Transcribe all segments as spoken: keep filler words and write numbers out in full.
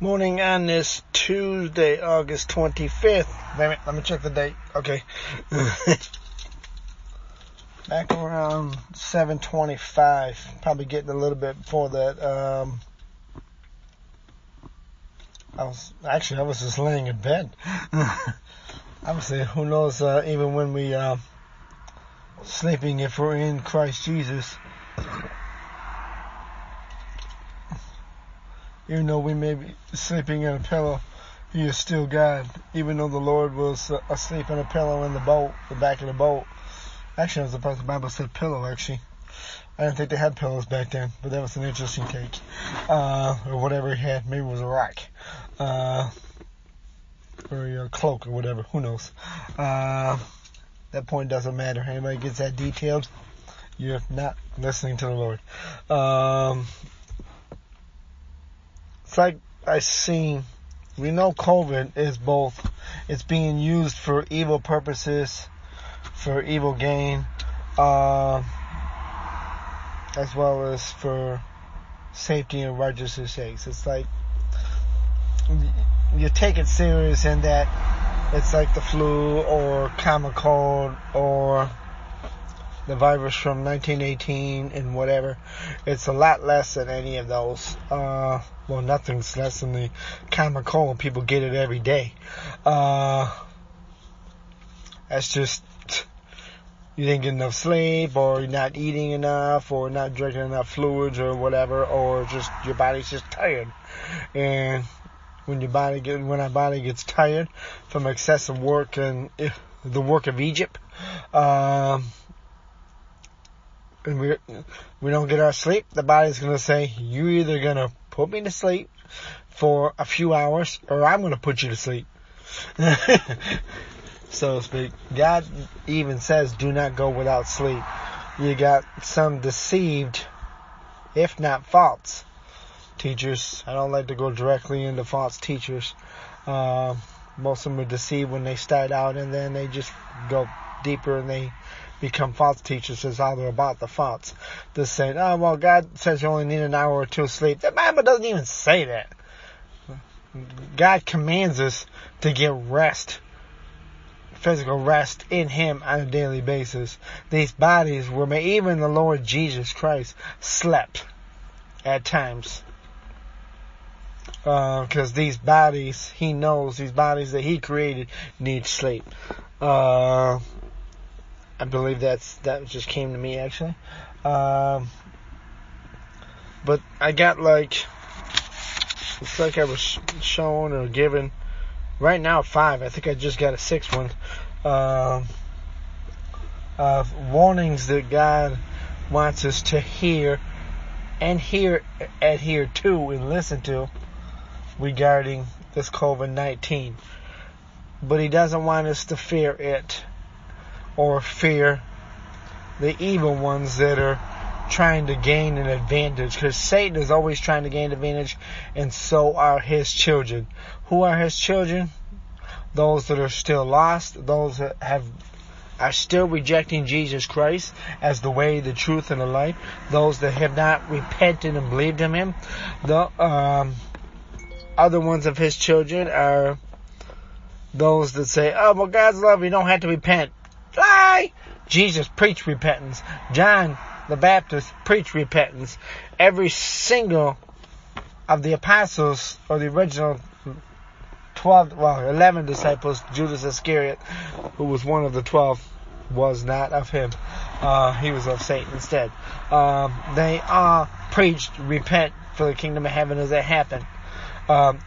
Morning on this Tuesday, August twenty-fifth. Damn it, let me check the date. Okay. Back around seven twenty-five. Probably getting a little bit before that. Um, I was actually I was just laying in bed. Obviously, who knows? Uh, even when we uh, sleeping, if we're in Christ Jesus. Even though we may be sleeping in a pillow, He is still God. Even though the Lord was asleep in a pillow in the boat, the back of the boat. Actually, I was surprised the Bible said pillow, actually. I didn't think they had pillows back then, but that was an interesting take. Uh, or whatever he had. Maybe it was a rock. Uh, or a cloak or whatever. Who knows? Uh, that point doesn't matter. Anybody gets that detailed, you're not listening to the Lord. Um... It's like I seen, we know COVID is both, it's being used for evil purposes, for evil gain, uh, as well as for safety and righteousness sakes. It's like, you take it serious in that it's like the flu or common cold or the virus from nineteen eighteen and whatever. It's a lot less than any of those. Uh, well, nothing's less than the common cold. People get it every day. Uh, that's just, you didn't get enough sleep, or you're not eating enough, or not drinking enough fluids, or whatever, or just your body's just tired. And when your body get, when our body gets tired from excessive work and the work of Egypt, um, and we we don't get our sleep, the body's going to say, you're either going to put me to sleep for a few hours, or I'm going to put you to sleep. So to speak. God even says, do not go without sleep. You got some deceived, if not false, teachers. I don't like to go directly into false teachers. Uh, most of them are deceived when they start out, and then they just go deeper and they become false teachers. Is all they're about, the false. Just saying, oh, well, God says you only need an hour or two of sleep. The Bible doesn't even say that. God commands us to get rest, physical rest in Him on a daily basis. These bodies were made, even the Lord Jesus Christ slept at times. Because uh, these bodies, He knows, these bodies that He created need sleep. Uh... I believe that's, that just came to me actually. Um, but I got like, it's like I was shown or given right now five. I think I just got a sixth one. Um, of warnings that God wants us to hear and hear, adhere to and listen to regarding this COVID nineteen. But He doesn't want us to fear it, or fear the evil ones that are trying to gain an advantage, because Satan is always trying to gain an advantage, and so are his children. Who are his children? Those that are still lost, those that have are still rejecting Jesus Christ as the way, the truth, and the life, those that have not repented and believed in Him. The um, other ones of his children are those that say, oh, well, God's love, you don't have to repent. Lie! Jesus preached repentance. John the Baptist preached repentance. Every single of the apostles, or the original twelve, well, eleven disciples, Judas Iscariot, who was one of the twelve, was not of him. Uh, he was of Satan instead. Um, they all preached, repent, for the kingdom of heaven is at hand. Um,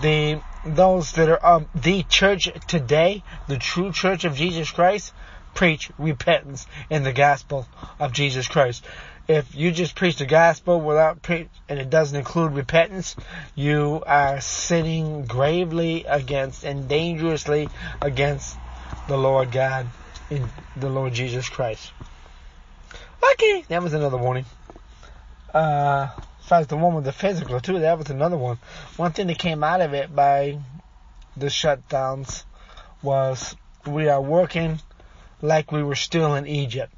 the Those that are of the church today, the true church of Jesus Christ, preach repentance in the gospel of Jesus Christ. If you just preach the gospel without preach, and it doesn't include repentance, you are sinning gravely against and dangerously against the Lord God and the Lord Jesus Christ. Okay, that was another warning. Uh... As the one with the physical too, that was another one. One thing that came out of it by the shutdowns was we are working like we were still in Egypt.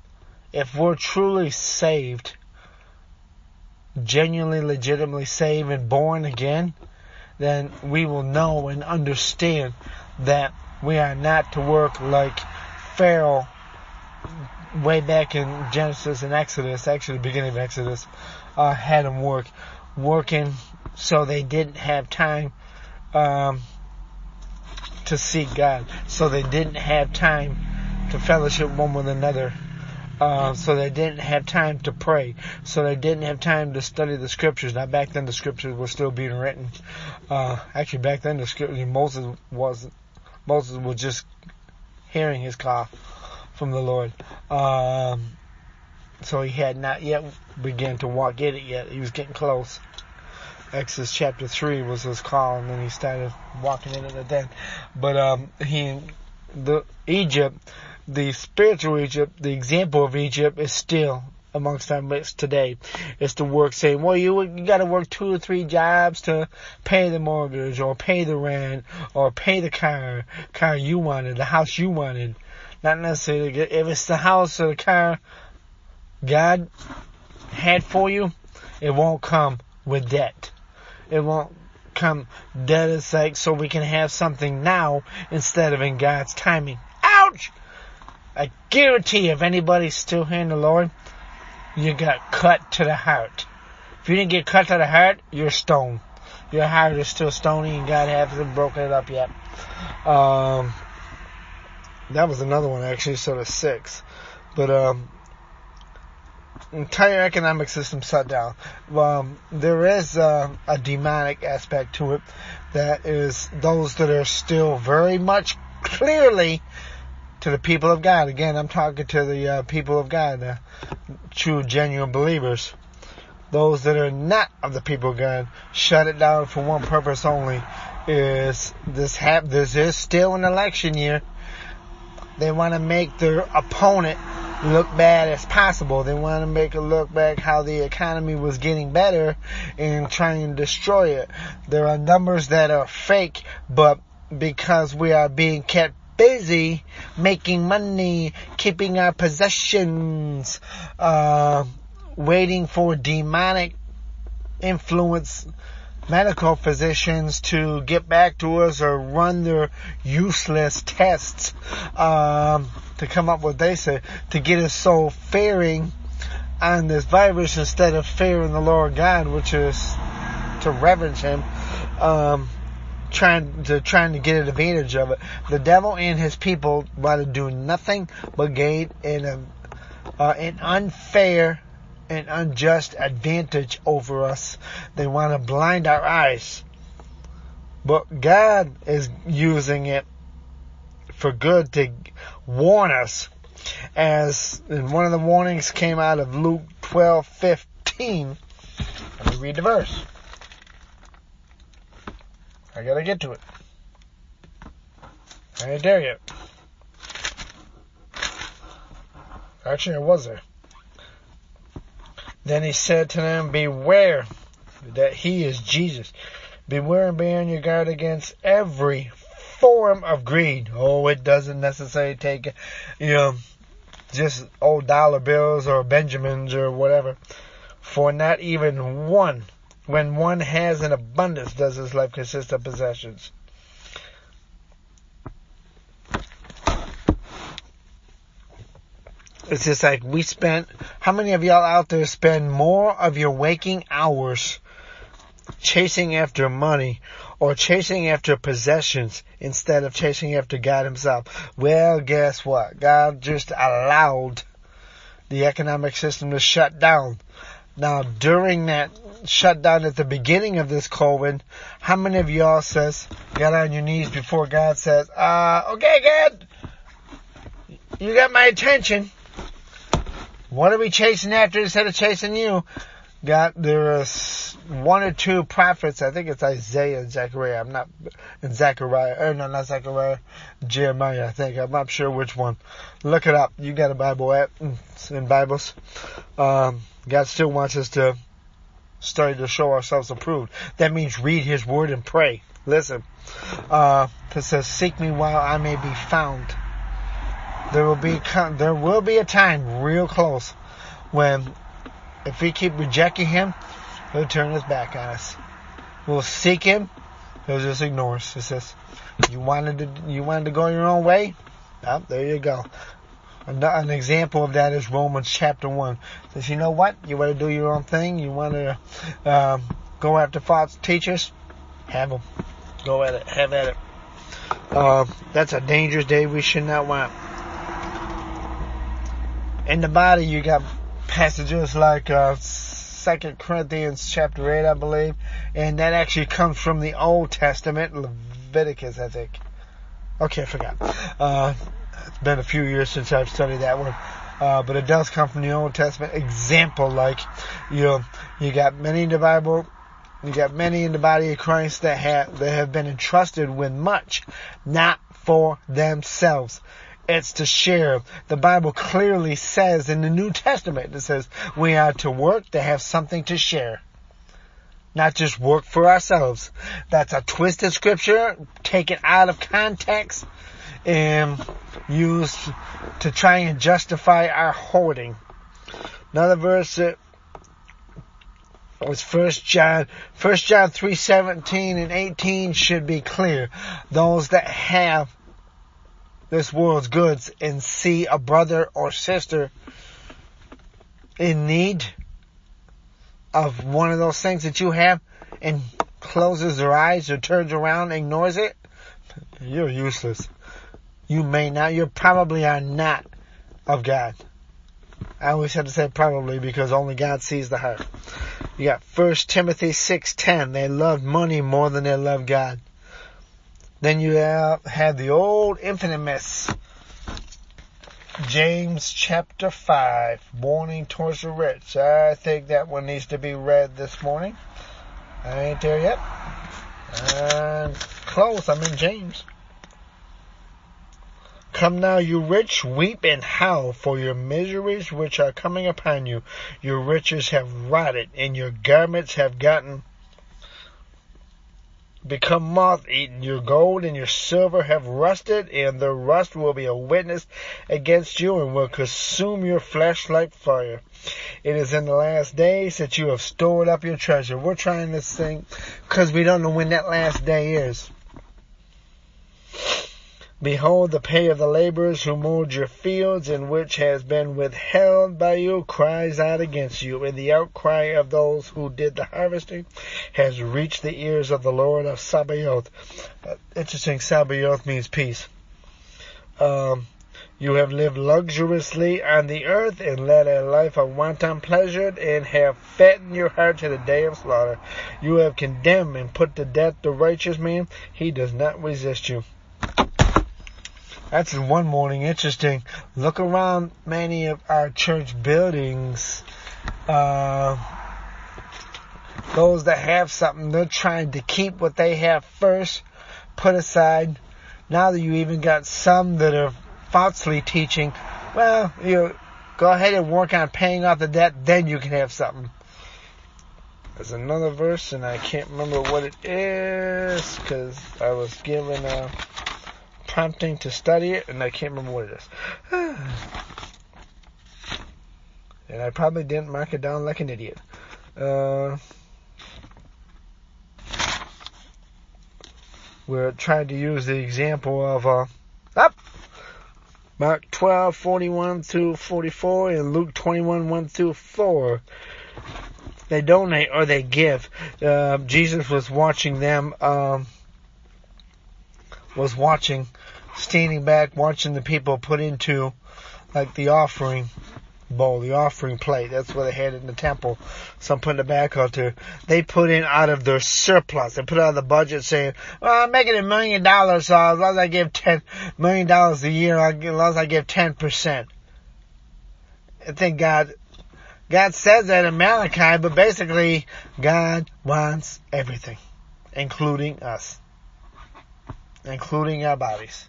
If we're truly saved, genuinely, legitimately saved and born again, then we will know and understand that we are not to work like Pharaoh way back in Genesis and Exodus, actually the beginning of Exodus, uh, had them work, working so they didn't have time um, to seek God, so they didn't have time to fellowship one with another, uh, so they didn't have time to pray, so they didn't have time to study the scriptures. Now back then the scriptures were still being written. Uh, actually back then the scriptures, Moses was Moses was just hearing his call from the Lord. Um, so he had not yet begun to walk in it yet. He was getting close. Exodus chapter three was his call, and then he started walking in it at that. But um, he, the Egypt, the spiritual Egypt, the example of Egypt is still amongst our midst today. It's the work saying, well, you you got to work two or three jobs to pay the mortgage, or pay the rent, or pay the car, car you wanted, the house you wanted. Not necessarily, if it's the house or the car God had for you, it won't come with debt. It won't come debt. It's like, so we can have something now instead of in God's timing. Ouch! I guarantee if anybody's still here in the Lord, you got cut to the heart. If you didn't get cut to the heart, you're stoned. Your heart is still stony and God hasn't broken it up yet. Um, that was another one actually, sort of six. But, um, entire economic system shut down. Um, there is uh, a demonic aspect to it that is those that are still very much clearly to the people of God. Again, I'm talking to the uh, people of God, the true, genuine believers. Those that are not of the people of God shut it down for one purpose only. Is this hap- This is still an election year. They want to make their opponent look bad as possible. They want to make it look back how the economy was getting better and trying to destroy it. There are numbers that are fake, but because we are being kept busy making money, keeping our possessions, uh, waiting for demonic influence, medical physicians to get back to us or run their useless tests, um, to come up with what they say, to get us so fearing on this virus instead of fearing the Lord God, which is to reverence Him, um, trying to, trying to get advantage of it. The devil and his people want to do nothing but gain in a, uh, an unfair an unjust advantage over us. They want to blind our eyes. But God is using it for good to warn us. As and one of the warnings came out of Luke twelve fifteen. Let me read the verse. I gotta get to it. I ain't there yet. Actually, I was there. Then he said to them, beware that he is Jesus. Beware and be on your guard against every form of greed. Oh, it doesn't necessarily take, you know, just old dollar bills or Benjamins or whatever. For not even one, when one has an abundance, does his life consist of possessions. It's just like we spent, how many of y'all out there spend more of your waking hours chasing after money or chasing after possessions instead of chasing after God Himself? Well, guess what? God just allowed the economic system to shut down. Now, during that shutdown at the beginning of this COVID, how many of y'all says, got on your knees before God says, uh, okay, God, you got my attention. What are we chasing after instead of chasing you? God, there is one or two prophets. I think it's Isaiah and Zechariah. I'm not, and Zechariah, or no, not Zechariah, Jeremiah, I think. I'm not sure which one. Look it up. You got a Bible app and Bibles. Um, God still wants us to study to show ourselves approved. That means read His Word and pray. Listen. Uh, it says, seek me while I may be found. There will be there will be a time real close when, if we keep rejecting Him, He'll turn His back on us. We'll seek Him There's just ignorance. It says, you wanted to, you wanted to go your own way? Yep, there you go. An example of that is Romans chapter one. It says, you know what? You want to do your own thing? You want to um, go after false teachers? Have them. Go at it. Have at it. Uh, that's a dangerous day we should not want. In the body, you got passages like uh, Second Corinthians chapter eight, I believe. And that actually comes from the Old Testament, Leviticus, I think. Okay, I forgot. Uh, it's been a few years since I've studied that one. Uh, but it does come from the Old Testament. Example, like, you know, you got many in the Bible, you got many in the body of Christ that have, that have been entrusted with much, not for themselves. It's to share. The Bible clearly says in the New Testament, it says we are to work to have something to share. Not just work for ourselves. That's a twisted scripture, taken out of context, and used to try and justify our hoarding. Another verse that was First John, First John three seventeen and eighteen should be clear. Those that have this world's goods and see a brother or sister in need of one of those things that you have and closes their eyes or turns around, ignores it, you're useless. You may not, you probably are not of God. I always have to say probably because only God sees the heart. You got First Timothy six ten. They love money more than they love God. Then you have, have the old infamous James chapter five, warning towards the rich. I think that one needs to be read this morning. I ain't there yet. I'm close. I'm in James. Come now, you rich, weep and howl for your miseries which are coming upon you. Your riches have rotted, and your garments have gotten become moth-eaten. Your gold and your silver have rusted, and the rust will be a witness against you and will consume your flesh like fire. It is in the last days that you have stored up your treasure. We're trying this thing because we don't know when that last day is. Behold, the pay of the laborers who mowed your fields, and which has been withheld by you, cries out against you. And the outcry of those who did the harvesting has reached the ears of the Lord of Sabaoth. Uh, interesting, Sabaoth means peace. Um, you have lived luxuriously on the earth and led a life of wanton pleasure, and have fattened your heart to the day of slaughter. You have condemned and put to death the righteous man. He does not resist you. That's one morning. Interesting. Look around many of our church buildings. Uh, those that have something, they're trying to keep what they have first, put aside. Now that you even got some that are falsely teaching, well, you know, go ahead and work on paying off the debt, then you can have something. There's another verse, and I can't remember what it is, because I was given a prompting to study it, and I can't remember what it is. And I probably didn't mark it down like an idiot. Uh, we're trying to use the example of uh, up Mark twelve forty-one through forty-four and Luke twenty-one one through four. They donate or they give. Uh, Jesus was watching them. Um, was watching, standing back, watching the people put into, like, the offering bowl, the offering plate. That's what they had in the temple. So I'm putting it back out there. They put in out of their surplus. They put out of the budget saying, well, I'm making a million dollars, so as long as I give ten million dollars a year, as long as I give ten percent. I think God, God says that in Malachi, but basically, God wants everything, including us. Including our bodies.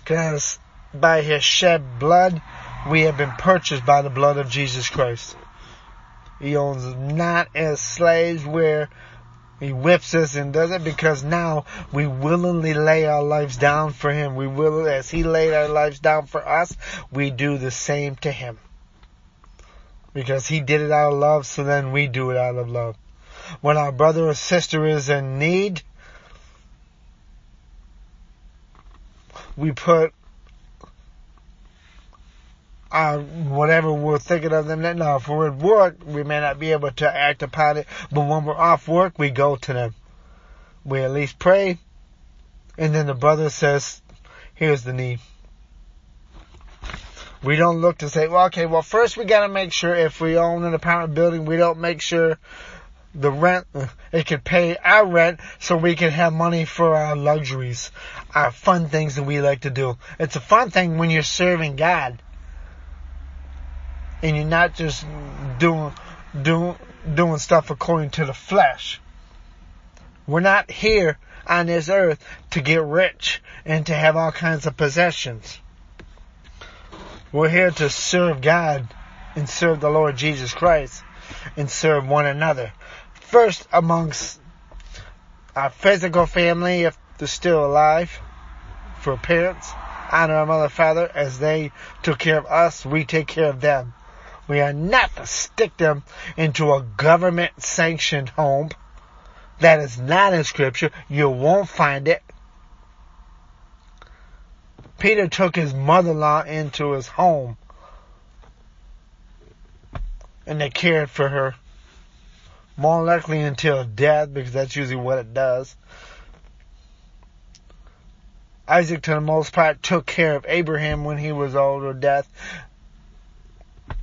Because by his shed blood, we have been purchased by the blood of Jesus Christ. He owns us not as slaves where he whips us and does it, because now we willingly lay our lives down for him. We will, as he laid our lives down for us, we do the same to him. Because he did it out of love, so then we do it out of love. when our brother or sister is in need. We put our whatever we're thinking of them. Now, if we're at work, we may not be able to act upon it, but when we're off work, we go to them. We at least pray, and then the brother says, here's the need. We don't look to say, well, okay, well, first we got to make sure if we own an apartment building, we don't make sure the rent, it could pay our rent so we can have money for our luxuries, our fun things that we like to do. It's a fun thing when you're serving God and you're not just doing, doing, doing stuff according to the flesh. We're not here on this earth to get rich and to have all kinds of possessions. We're here to serve God and serve the Lord Jesus Christ and serve one another. First amongst our physical family, if they're still alive, for parents, honor our mother and father as they took care of us, we take care of them. We are not to stick them into a government-sanctioned home. That is not in Scripture. You won't find it. Peter took his mother-in-law into his home, and they cared for her, more likely until death, because that's usually what it does. Isaac, to the most part, took care of Abraham when he was old or death,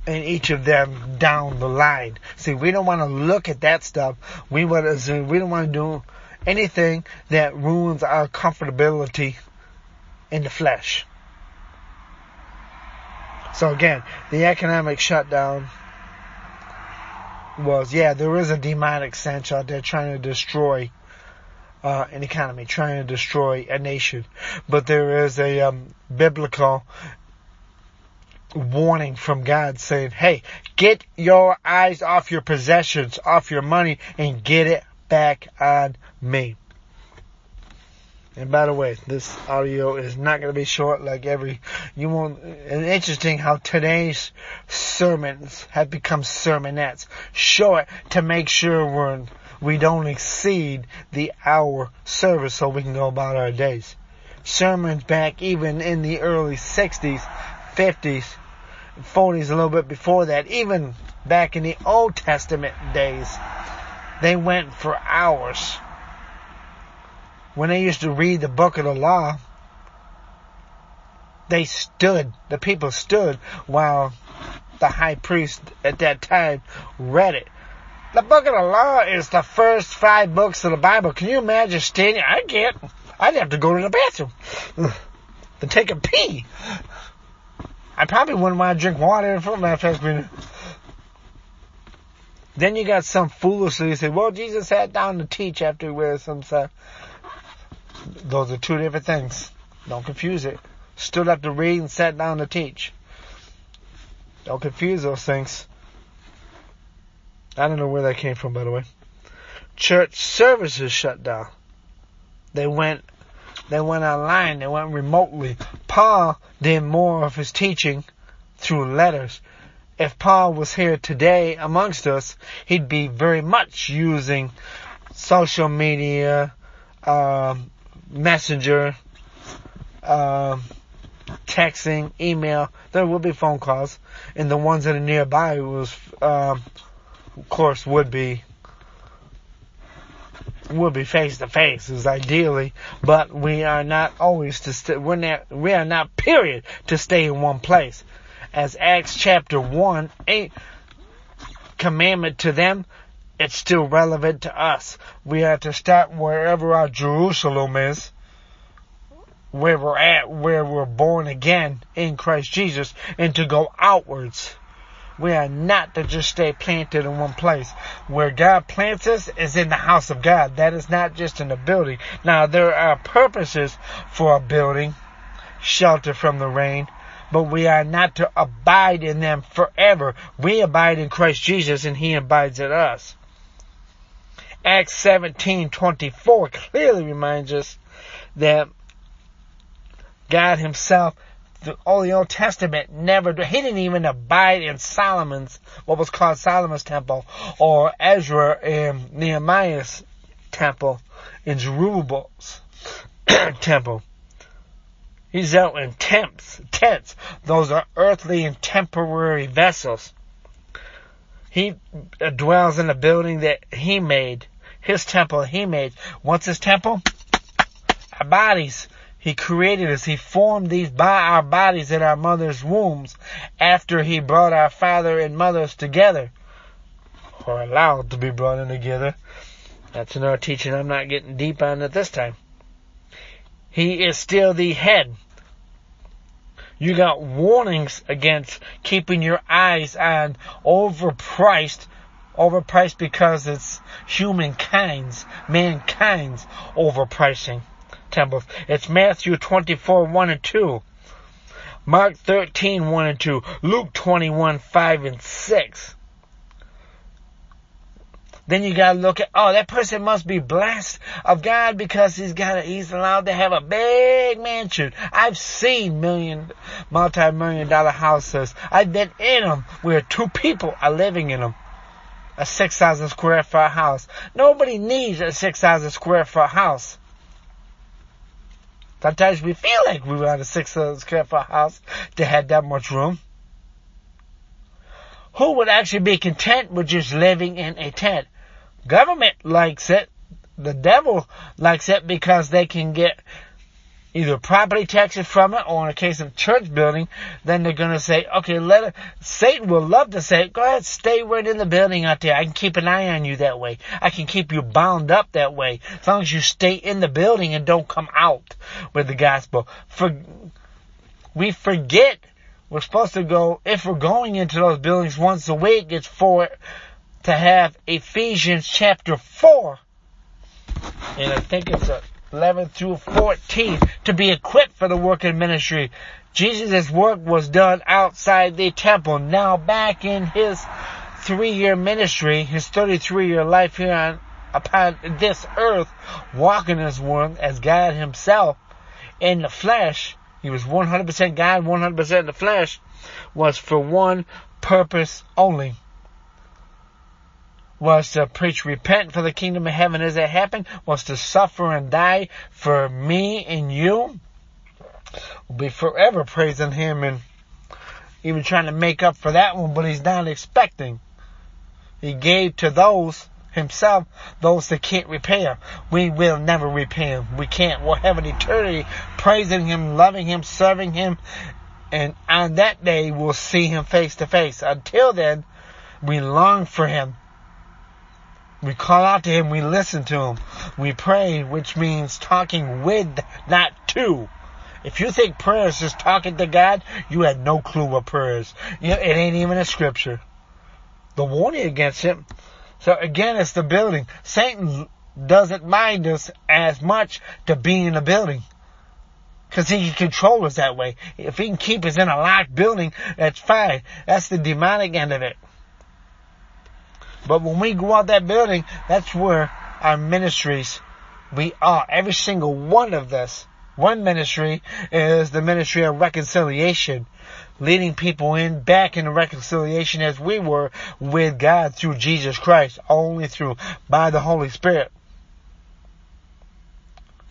and each of them down the line. See, we don't want to look at that stuff. We want to assume, we don't want to do anything that ruins our comfortability in the flesh. So again, the economic shutdown was, yeah, there is a demonic sense out there trying to destroy uh, an economy, trying to destroy a nation. But there is a um, biblical warning from God saying, hey, get your eyes off your possessions, off your money, and get it back on me. And by the way, this audio is not going to be short like every, you won't, and interesting how today's sermons have become sermonettes. Short to make sure we're, we don't exceed the hour service so we can go about our days. Sermons back even in the early sixties, fifties, forties, a little bit before that, even back in the Old Testament days, they went for hours. When they used to read the book of the law, they stood, the people stood while the high priest at that time read it. The book of the law is the first five books of the Bible. Can you imagine standing? I can't. I'd have to go to the bathroom to take a pee. I probably wouldn't want to drink water in front of my. Then you got some foolishly who say, well, Jesus sat down to teach after he read some stuff. Those are two different things. Don't confuse it. Stood up to read and sat down to teach. Don't confuse those things. I don't know where that came from, by the way. Church services shut down. They went, they went online. They went remotely. Paul did more of his teaching through letters. If Paul was here today amongst us, he'd be very much using social media, um, Messenger, uh, texting, email. There will be phone calls, and the ones that are nearby was, uh, of course, would be would be face to face, is ideally. But we are not always to st- we're not we are not period to stay in one place, as Acts chapter one eight commandment to them. It's still relevant to us. We have to start wherever our Jerusalem is, where we're at, where we're born again in Christ Jesus, and to go outwards. We are not to just stay planted in one place. Where God plants us is in the house of God. That is not just in a building. Now, there are purposes for a building, shelter from the rain, but we are not to abide in them forever. We abide in Christ Jesus, and he abides in us. Acts seventeen twenty-four clearly reminds us that God himself the, all the Old Testament never, he didn't even abide in Solomon's, what was called Solomon's temple, or Ezra and Nehemiah's temple, and Zerubbabel's temple. He dealt in tents, tents. Those are earthly and temporary vessels. He dwells in a building that he made, his temple he made. What's his temple? Our bodies. He created us. He formed these by our bodies in our mother's wombs after he brought our father and mothers together, or allowed to be brought in together. That's another teaching I'm not getting deep on at this time. He is still the head. You got warnings against keeping your eyes on overpriced, overpriced because it's humankind's, mankind's overpricing temples. It's Matthew twenty-four, one and two. Mark thirteen, one and two. Luke twenty-one, five and six. Then you gotta look at, oh, that person must be blessed of God because he's got a, he's allowed to have a big mansion. I've seen million, multi-million dollar houses. I've been in them where two people are living in them. A six thousand square foot house. Nobody needs a six thousand square foot house. Sometimes we feel like we want a six thousand square foot house to have that much room. Who would actually be content with just living in a tent? Government likes it. The devil likes it because they can get either property taxes from it, or in the case of church building, then they're going to say, okay, let it, Satan will love to say, go ahead, stay right in the building out there. I can keep an eye on you that way. I can keep you bound up that way. As long as you stay in the building and don't come out with the gospel. For, we forget we're supposed to go, if we're going into those buildings once a week, it's for to have Ephesians chapter four. And I think it's eleven through fourteen, to be equipped for the work of ministry. Jesus' work was done outside the temple. Now back in his three-year ministry, his thirty-three-year life here on upon this earth, walking this world as God himself in the flesh. He was one hundred percent God, one hundred percent the flesh, was for one purpose only. Was to preach, repent for the kingdom of heaven as it happened. Was to suffer and die for me and you. We'll be forever praising him and even trying to make up for that one, but he's not expecting. He gave to those himself, those that can't repay. We will never repay him. We can't. We'll have an eternity praising him, loving him, serving him. And on that day, we'll see him face to face. Until then, we long for him. We call out to him. We listen to him. We pray, which means talking with, not to. If you think prayer is just talking to God, you have no clue what prayer is. It ain't even a scripture. The warning against it. So again, it's the building. Satan doesn't mind us as much to be in the building, because he can control us that way. If he can keep us in a locked building, that's fine. That's the demonic end of it. But when we go out that building, that's where our ministries, we are. Every single one of this. One ministry is the ministry of reconciliation, leading people in back into reconciliation as we were with God through Jesus Christ, only through by the Holy Spirit.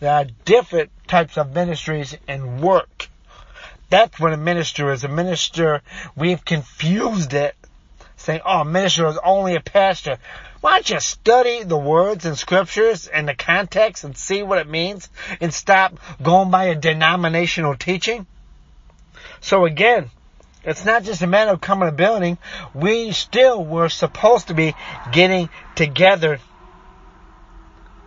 There are different types of ministries and work. That's what a minister is. A minister, we've confused it. Saying, oh, minister is only a pastor. Why don't you study the words and scriptures and the context and see what it means and stop going by a denominational teaching? So again, it's not just a matter of coming to building. We still were supposed to be getting together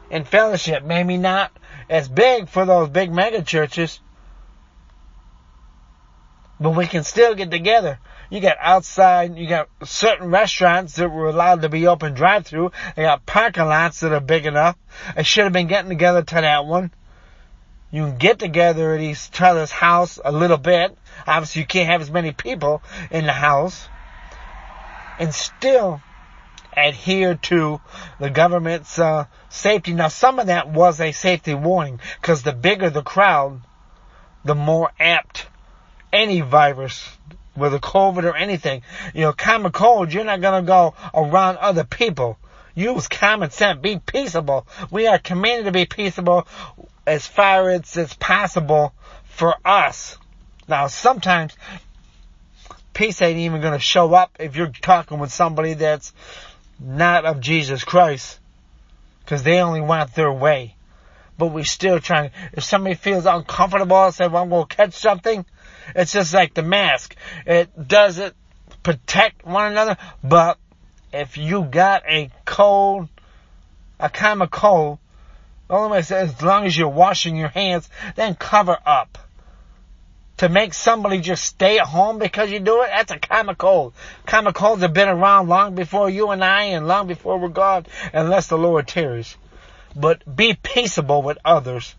in fellowship. Maybe not as big for those big mega churches, but we can still get together. You got outside, you got certain restaurants that were allowed to be open drive-through. They got parking lots that are big enough. I should have been getting together to that one. You can get together at each other's house a little bit. Obviously, you can't have as many people in the house. And still adhere to the government's uh, safety. Now, some of that was a safety warning, because the bigger the crowd, the more apt any virus, whether COVID or anything. You know, common cold, you're not going to go around other people. Use common sense. Be peaceable. We are commanded to be peaceable as far as it's possible for us. Now, sometimes peace ain't even going to show up if you're talking with somebody that's not of Jesus Christ, because they only want their way. But we're still trying. If somebody feels uncomfortable and says, well, I'm going to catch something, it's just like the mask. It doesn't protect one another, but if you got a cold, a common cold, the only way is as long as you're washing your hands, then cover up. To make somebody just stay at home because you do it, that's a common cold. Common colds have been around long before you and I and long before we're God, unless the Lord tarries. But be peaceable with others.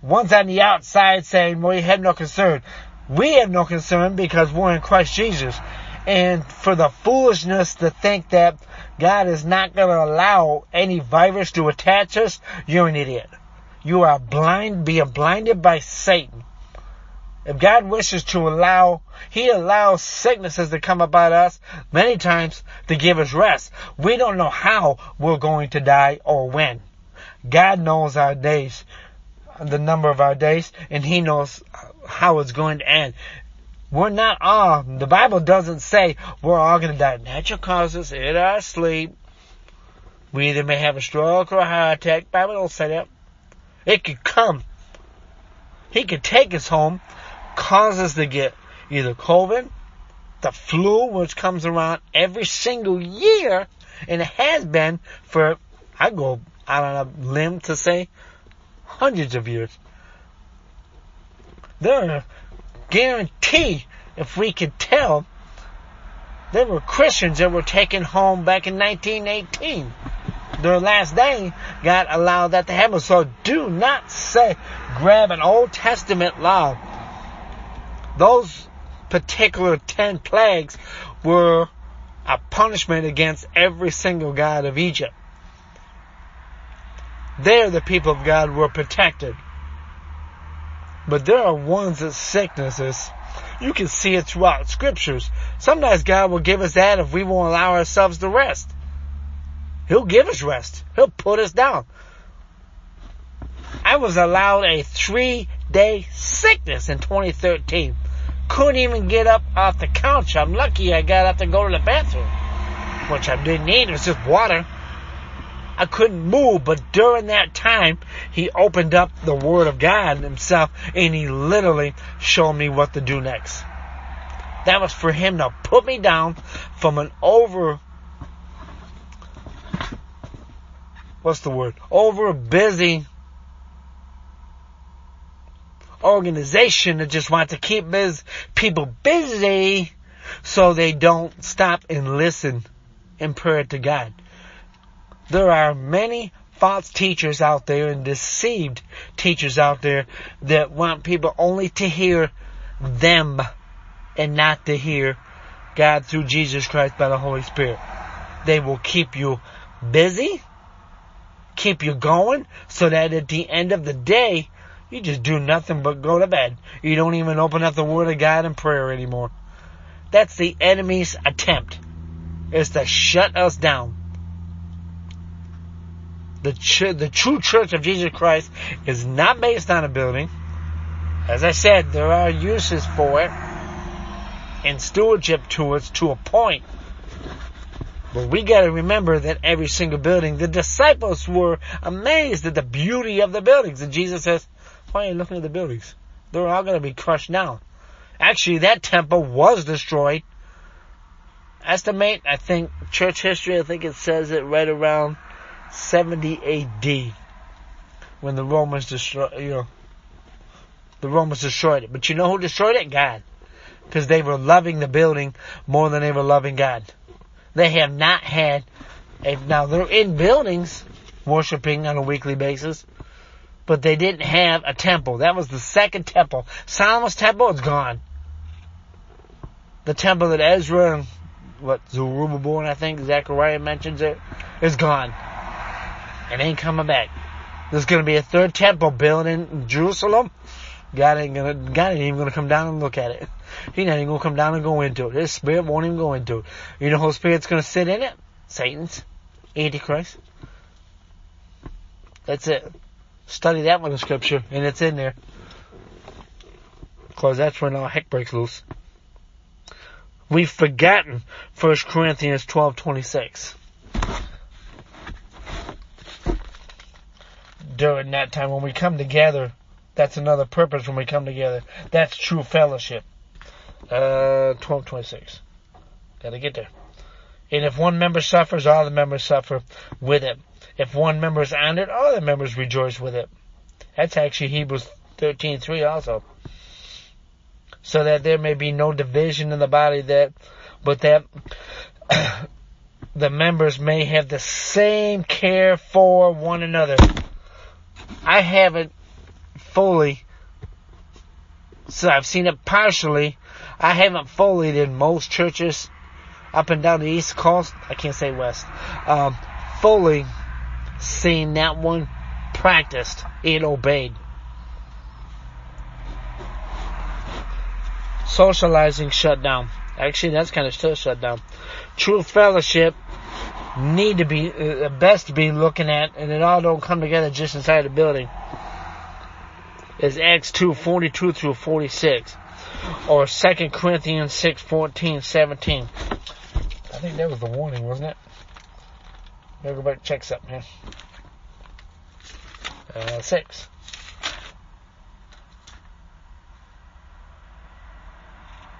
One's on the outside saying, well, you had no concern. We have no concern because we're in Christ Jesus. And for the foolishness to think that God is not going to allow any virus to attach us, you're an idiot. You are blind, being blinded by Satan. If God wishes to allow, He allows sicknesses to come about us many times to give us rest. We don't know how we're going to die or when. God knows our days, the number of our days, and He knows how it's going to end. We're not all, the Bible doesn't say we're all going to die. Natural causes in our sleep. We either may have a stroke or a heart attack. The Bible don't say that. It could come. He could take us home, cause us to get either COVID, the flu, which comes around every single year, and it has been for, I go out on a limb to say, hundreds of years. There are guarantee, if we could tell, there were Christians that were taken home back in nineteen eighteen. Their last day, God allowed that to happen. So do not say, grab an Old Testament law. Those particular ten plagues were a punishment against every single god of Egypt. There the people of God were protected. But there are ones that sicknesses. You can see it throughout scriptures. Sometimes God will give us that if we won't allow ourselves to rest. He'll give us rest. He'll put us down. I was allowed a three-day sickness in twenty thirteen. Couldn't even get up off the couch. I'm lucky I got up to go to the bathroom, which I didn't need. It was just water. I couldn't move, but during that time, He opened up the Word of God Himself, and He literally showed me what to do next. That was for Him to put me down from an over, what's the word? Over busy organization that just wants to keep biz, people busy so they don't stop and listen in prayer to God. There are many false teachers out there and deceived teachers out there that want people only to hear them and not to hear God through Jesus Christ by the Holy Spirit. They will keep you busy, keep you going, so that at the end of the day, you just do nothing but go to bed. You don't even open up the Word of God in prayer anymore. That's the enemy's attempt, is to shut us down. The, ch- the true church of Jesus Christ is not based on a building. As I said, there are uses for it and stewardship to it to a point. But we got to remember that every single building, the disciples were amazed at the beauty of the buildings. And Jesus says, why are you looking at the buildings? They're all going to be crushed now. Actually, that temple was destroyed. Estimate, I think, church history, I think it says it right around seventy A D when the Romans destroyed, you know, the Romans destroyed it. But you know who destroyed it? God. Because they were loving the building more than they were loving God. They have not had, if now they're in buildings worshiping on a weekly basis, but they didn't have a temple. That was the second temple. Solomon's temple is gone. The temple that Ezra and what Zerubbabel and I think Zechariah mentions it is gone. It ain't coming back. There's going to be a third temple built in Jerusalem. God ain't gonna, God ain't even gonna come down and look at it. He not even gonna come down and go into it. His spirit won't even go into it. You know whose spirit's gonna sit in it? Satan's. Antichrist. That's it. Study that one in scripture, and it's in there. Because that's when all heck breaks loose. We've forgotten First Corinthians twelve twenty-six. During that time, when we come together, that's another purpose when we come together. That's true fellowship. Uh, twelve twenty-six. Gotta get there. And if one member suffers, all the members suffer with it. If one member is honored, all the members rejoice with it. That's actually Hebrews thirteen three also. So that there may be no division in the body, that, but that the members may have the same care for one another. I haven't fully, so I've seen it partially. I haven't fully in most churches up and down the East Coast, I can't say West, um, fully seen that one practiced and obeyed. Socializing shut down. Actually, that's kind of still shut down. True fellowship need to be, uh, best to be looking at, and it all don't come together just inside the building. It's Acts two forty-two through forty-six, or Second Corinthians six fourteen seventeen. I think that was the warning, wasn't it? Everybody checks up, man. Uh, six.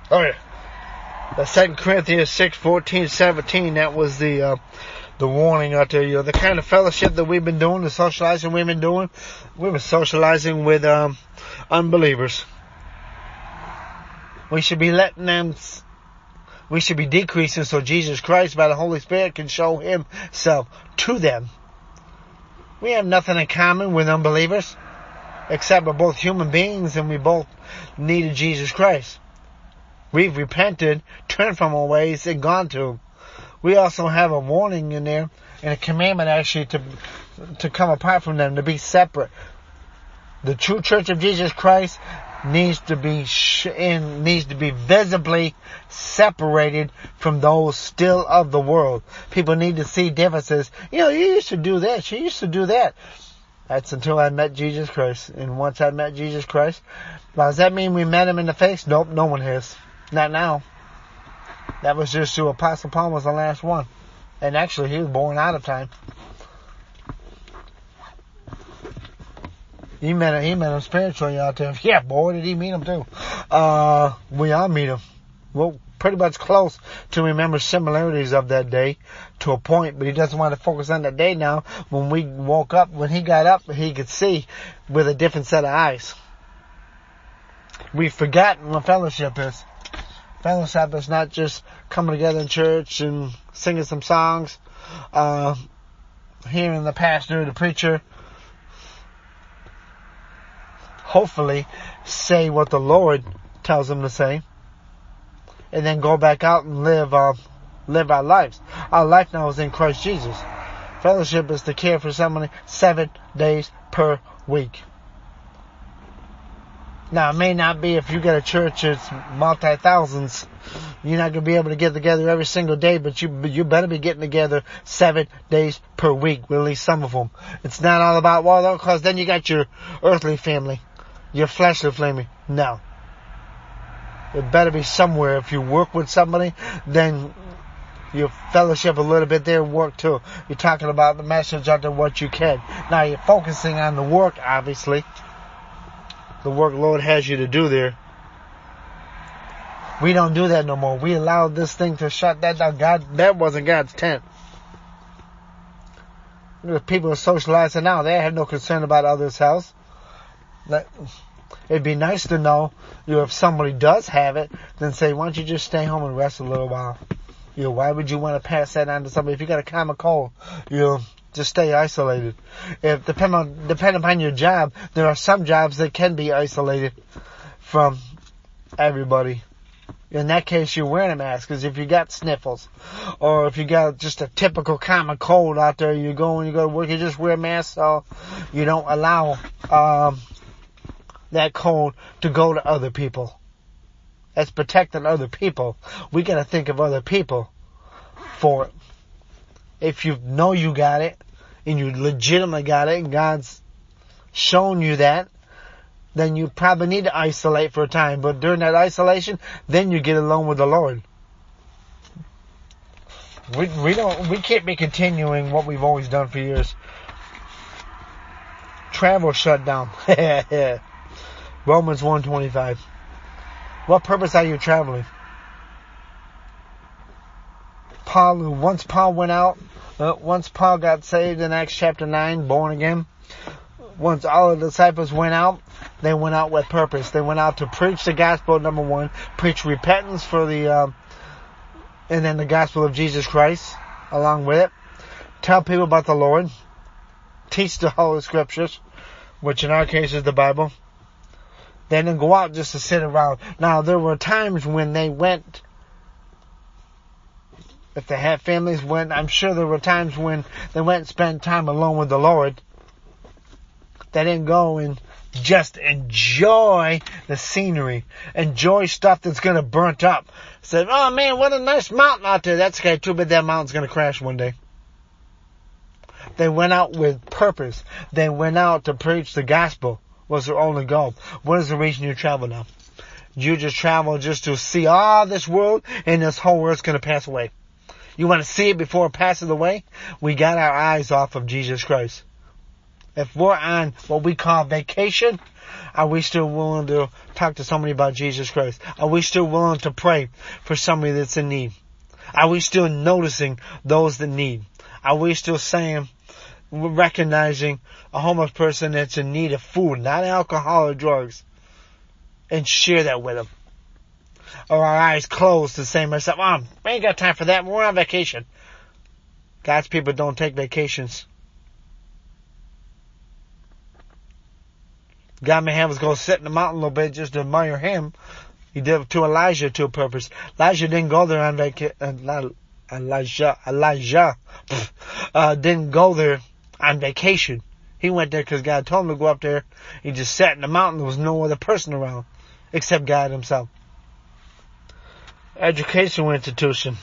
Oh yeah. The Second Corinthians six fourteen seventeen, that was the uh, the warning out there. You know, the kind of fellowship that we've been doing, the socializing we've been doing, we've been socializing with um, unbelievers. We should be letting them, we should be decreasing so Jesus Christ by the Holy Spirit can show himself to them. We have nothing in common with unbelievers, except we're both human beings and we both needed Jesus Christ. We've repented, turned from our ways, and gone to him. We also have a warning in there and a commandment actually to to come apart from them, to be separate. The true church of Jesus Christ needs to be sh- in, needs to be visibly separated from those still of the world. People need to see differences. You know, you used to do this. You used to do that. That's until I met Jesus Christ. And once I met Jesus Christ, well, does that mean we met him in the face? Nope, no one has. Not now. That was just who Apostle Paul was, the last one. And actually, he was born out of time. He met, he met him spiritually out there. Yeah, boy, did he meet him too. Uh, we all meet him. We're pretty much close to remember similarities of that day to a point, but he doesn't want to focus on that day now. When we woke up, when he got up, he could see with a different set of eyes. We've forgotten what fellowship is. Fellowship is not just coming together in church and singing some songs, uh, hearing the pastor, the preacher, hopefully say what the Lord tells them to say, and then go back out and live our, live our lives. Our life now is in Christ Jesus. Fellowship is to care for somebody seven days per week. Now, it may not be if you got a church that's multi-thousands. You're not going to be able to get together every single day, but you you better be getting together seven days per week, with at least some of them. It's not all about, well, though, because then you got your earthly family, your fleshly family. No. It better be somewhere. If you work with somebody, then your fellowship a little bit there, work too. You're talking about the message out there, what you can. Now, you're focusing on the work, obviously. The work Lord has you to do there. We don't do that no more. We allowed this thing to shut that down. God, that wasn't God's tent. The people are socializing now. They have no concern about others' health. It'd be nice to know, you know, if somebody does have it, then say, why don't you just stay home and rest a little while? You know, why would you want to pass that on to somebody? If you got a common cold, you know, just stay isolated. If depend on depend upon your job, there are some jobs that can be isolated from everybody. In that case, you're wearing a mask, because if you got sniffles, or if you got just a typical common cold out there, you go and you go to work, you just wear a mask, so you don't allow um, that cone to go to other people. That's protecting other people. We gotta think of other people for it. If you know you got it, and you legitimately got it, and God's shown you that, then you probably need to isolate for a time. But during that isolation, then you get alone with the Lord. We we don't we can't be continuing what we've always done for years. Travel shut down. Romans one twenty-five. What purpose are you traveling? Paul, once Paul went out, uh, once Paul got saved in Acts chapter nine, born again, once all the disciples went out, they went out with purpose. They went out to preach the gospel, number one, preach repentance for the, uh, and then the gospel of Jesus Christ along with it. Tell people about the Lord. Teach the Holy Scriptures, which in our case is the Bible. They didn't go out just to sit around. Now, there were times when they went, if they had families, went, I'm sure there were times when they went and spent time alone with the Lord. They didn't go and just enjoy the scenery. Enjoy stuff that's going to burnt up. Said, oh man, what a nice mountain out there. That's okay, too bad that mountain's going to crash one day. They went out with purpose. They went out to preach the gospel. Was their only goal. What is the reason you travel now? You just travel just to see all oh, this world, and this whole world's going to pass away. You want to see it before it passes away? We got our eyes off of Jesus Christ. If we're on what we call vacation, are we still willing to talk to somebody about Jesus Christ? Are we still willing to pray for somebody that's in need? Are we still noticing those that need? Are we still saying, recognizing a homeless person that's in need of food, not alcohol or drugs, and share that with them? Or our eyes closed to say myself, oh, we ain't got time for that, we're on vacation. God's people don't take vacations. God may have us go sit in the mountain a little bit just to admire him. He did it to Elijah to a purpose. Elijah didn't go there on vacation. Elijah, Elijah uh, didn't go there on vacation. He went there because God told him to go up there. He just sat in the mountain. There was no other person around except God himself. Educational institution.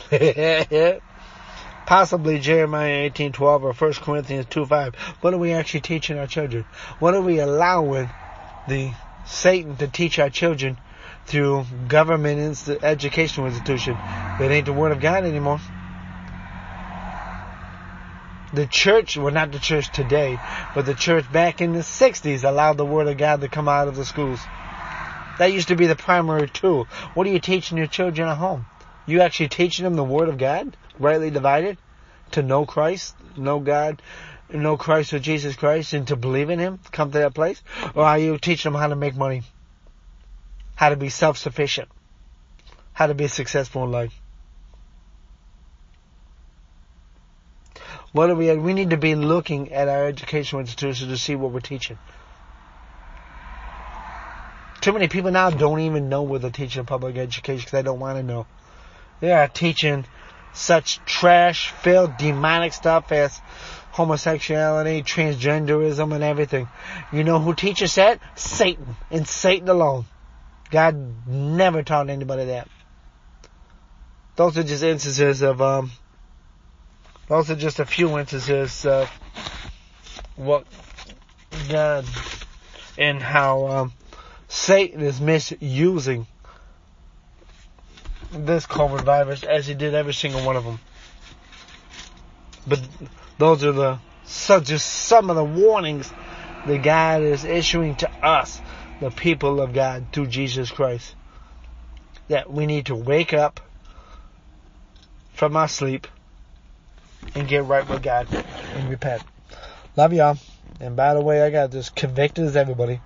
Possibly Jeremiah eighteen twelve or First Corinthians two five. What are we actually teaching our children? What are we allowing the Satan to teach our children through government inst- educational institution? That ain't the Word of God anymore. The church, well, not the church today, but the church back in the sixties allowed the Word of God to come out of the schools. That used to be the primary tool. What are you teaching your children at home? You actually teaching them the Word of God, rightly divided, to know Christ, know God, know Christ with Jesus Christ, and to believe in Him, come to that place? Or are you teaching them how to make money, how to be self-sufficient, how to be successful in life? What are we at? We need to be looking at our educational institutions to see what we're teaching. Too many people now don't even know what they're teaching in public education because they don't want to know. They are teaching such trash, filled, demonic stuff as homosexuality, transgenderism, and everything. You know who teaches that? Satan, and Satan alone. God never taught anybody that. Those are just instances of, um, those are just a few instances of what God and how um, Satan is misusing this COVID virus as he did every single one of them. But those are the so just some of the warnings that God is issuing to us, the people of God, through Jesus Christ, that we need to wake up from our sleep and get right with God and repent. Love y'all. And by the way, I got this convicted as everybody.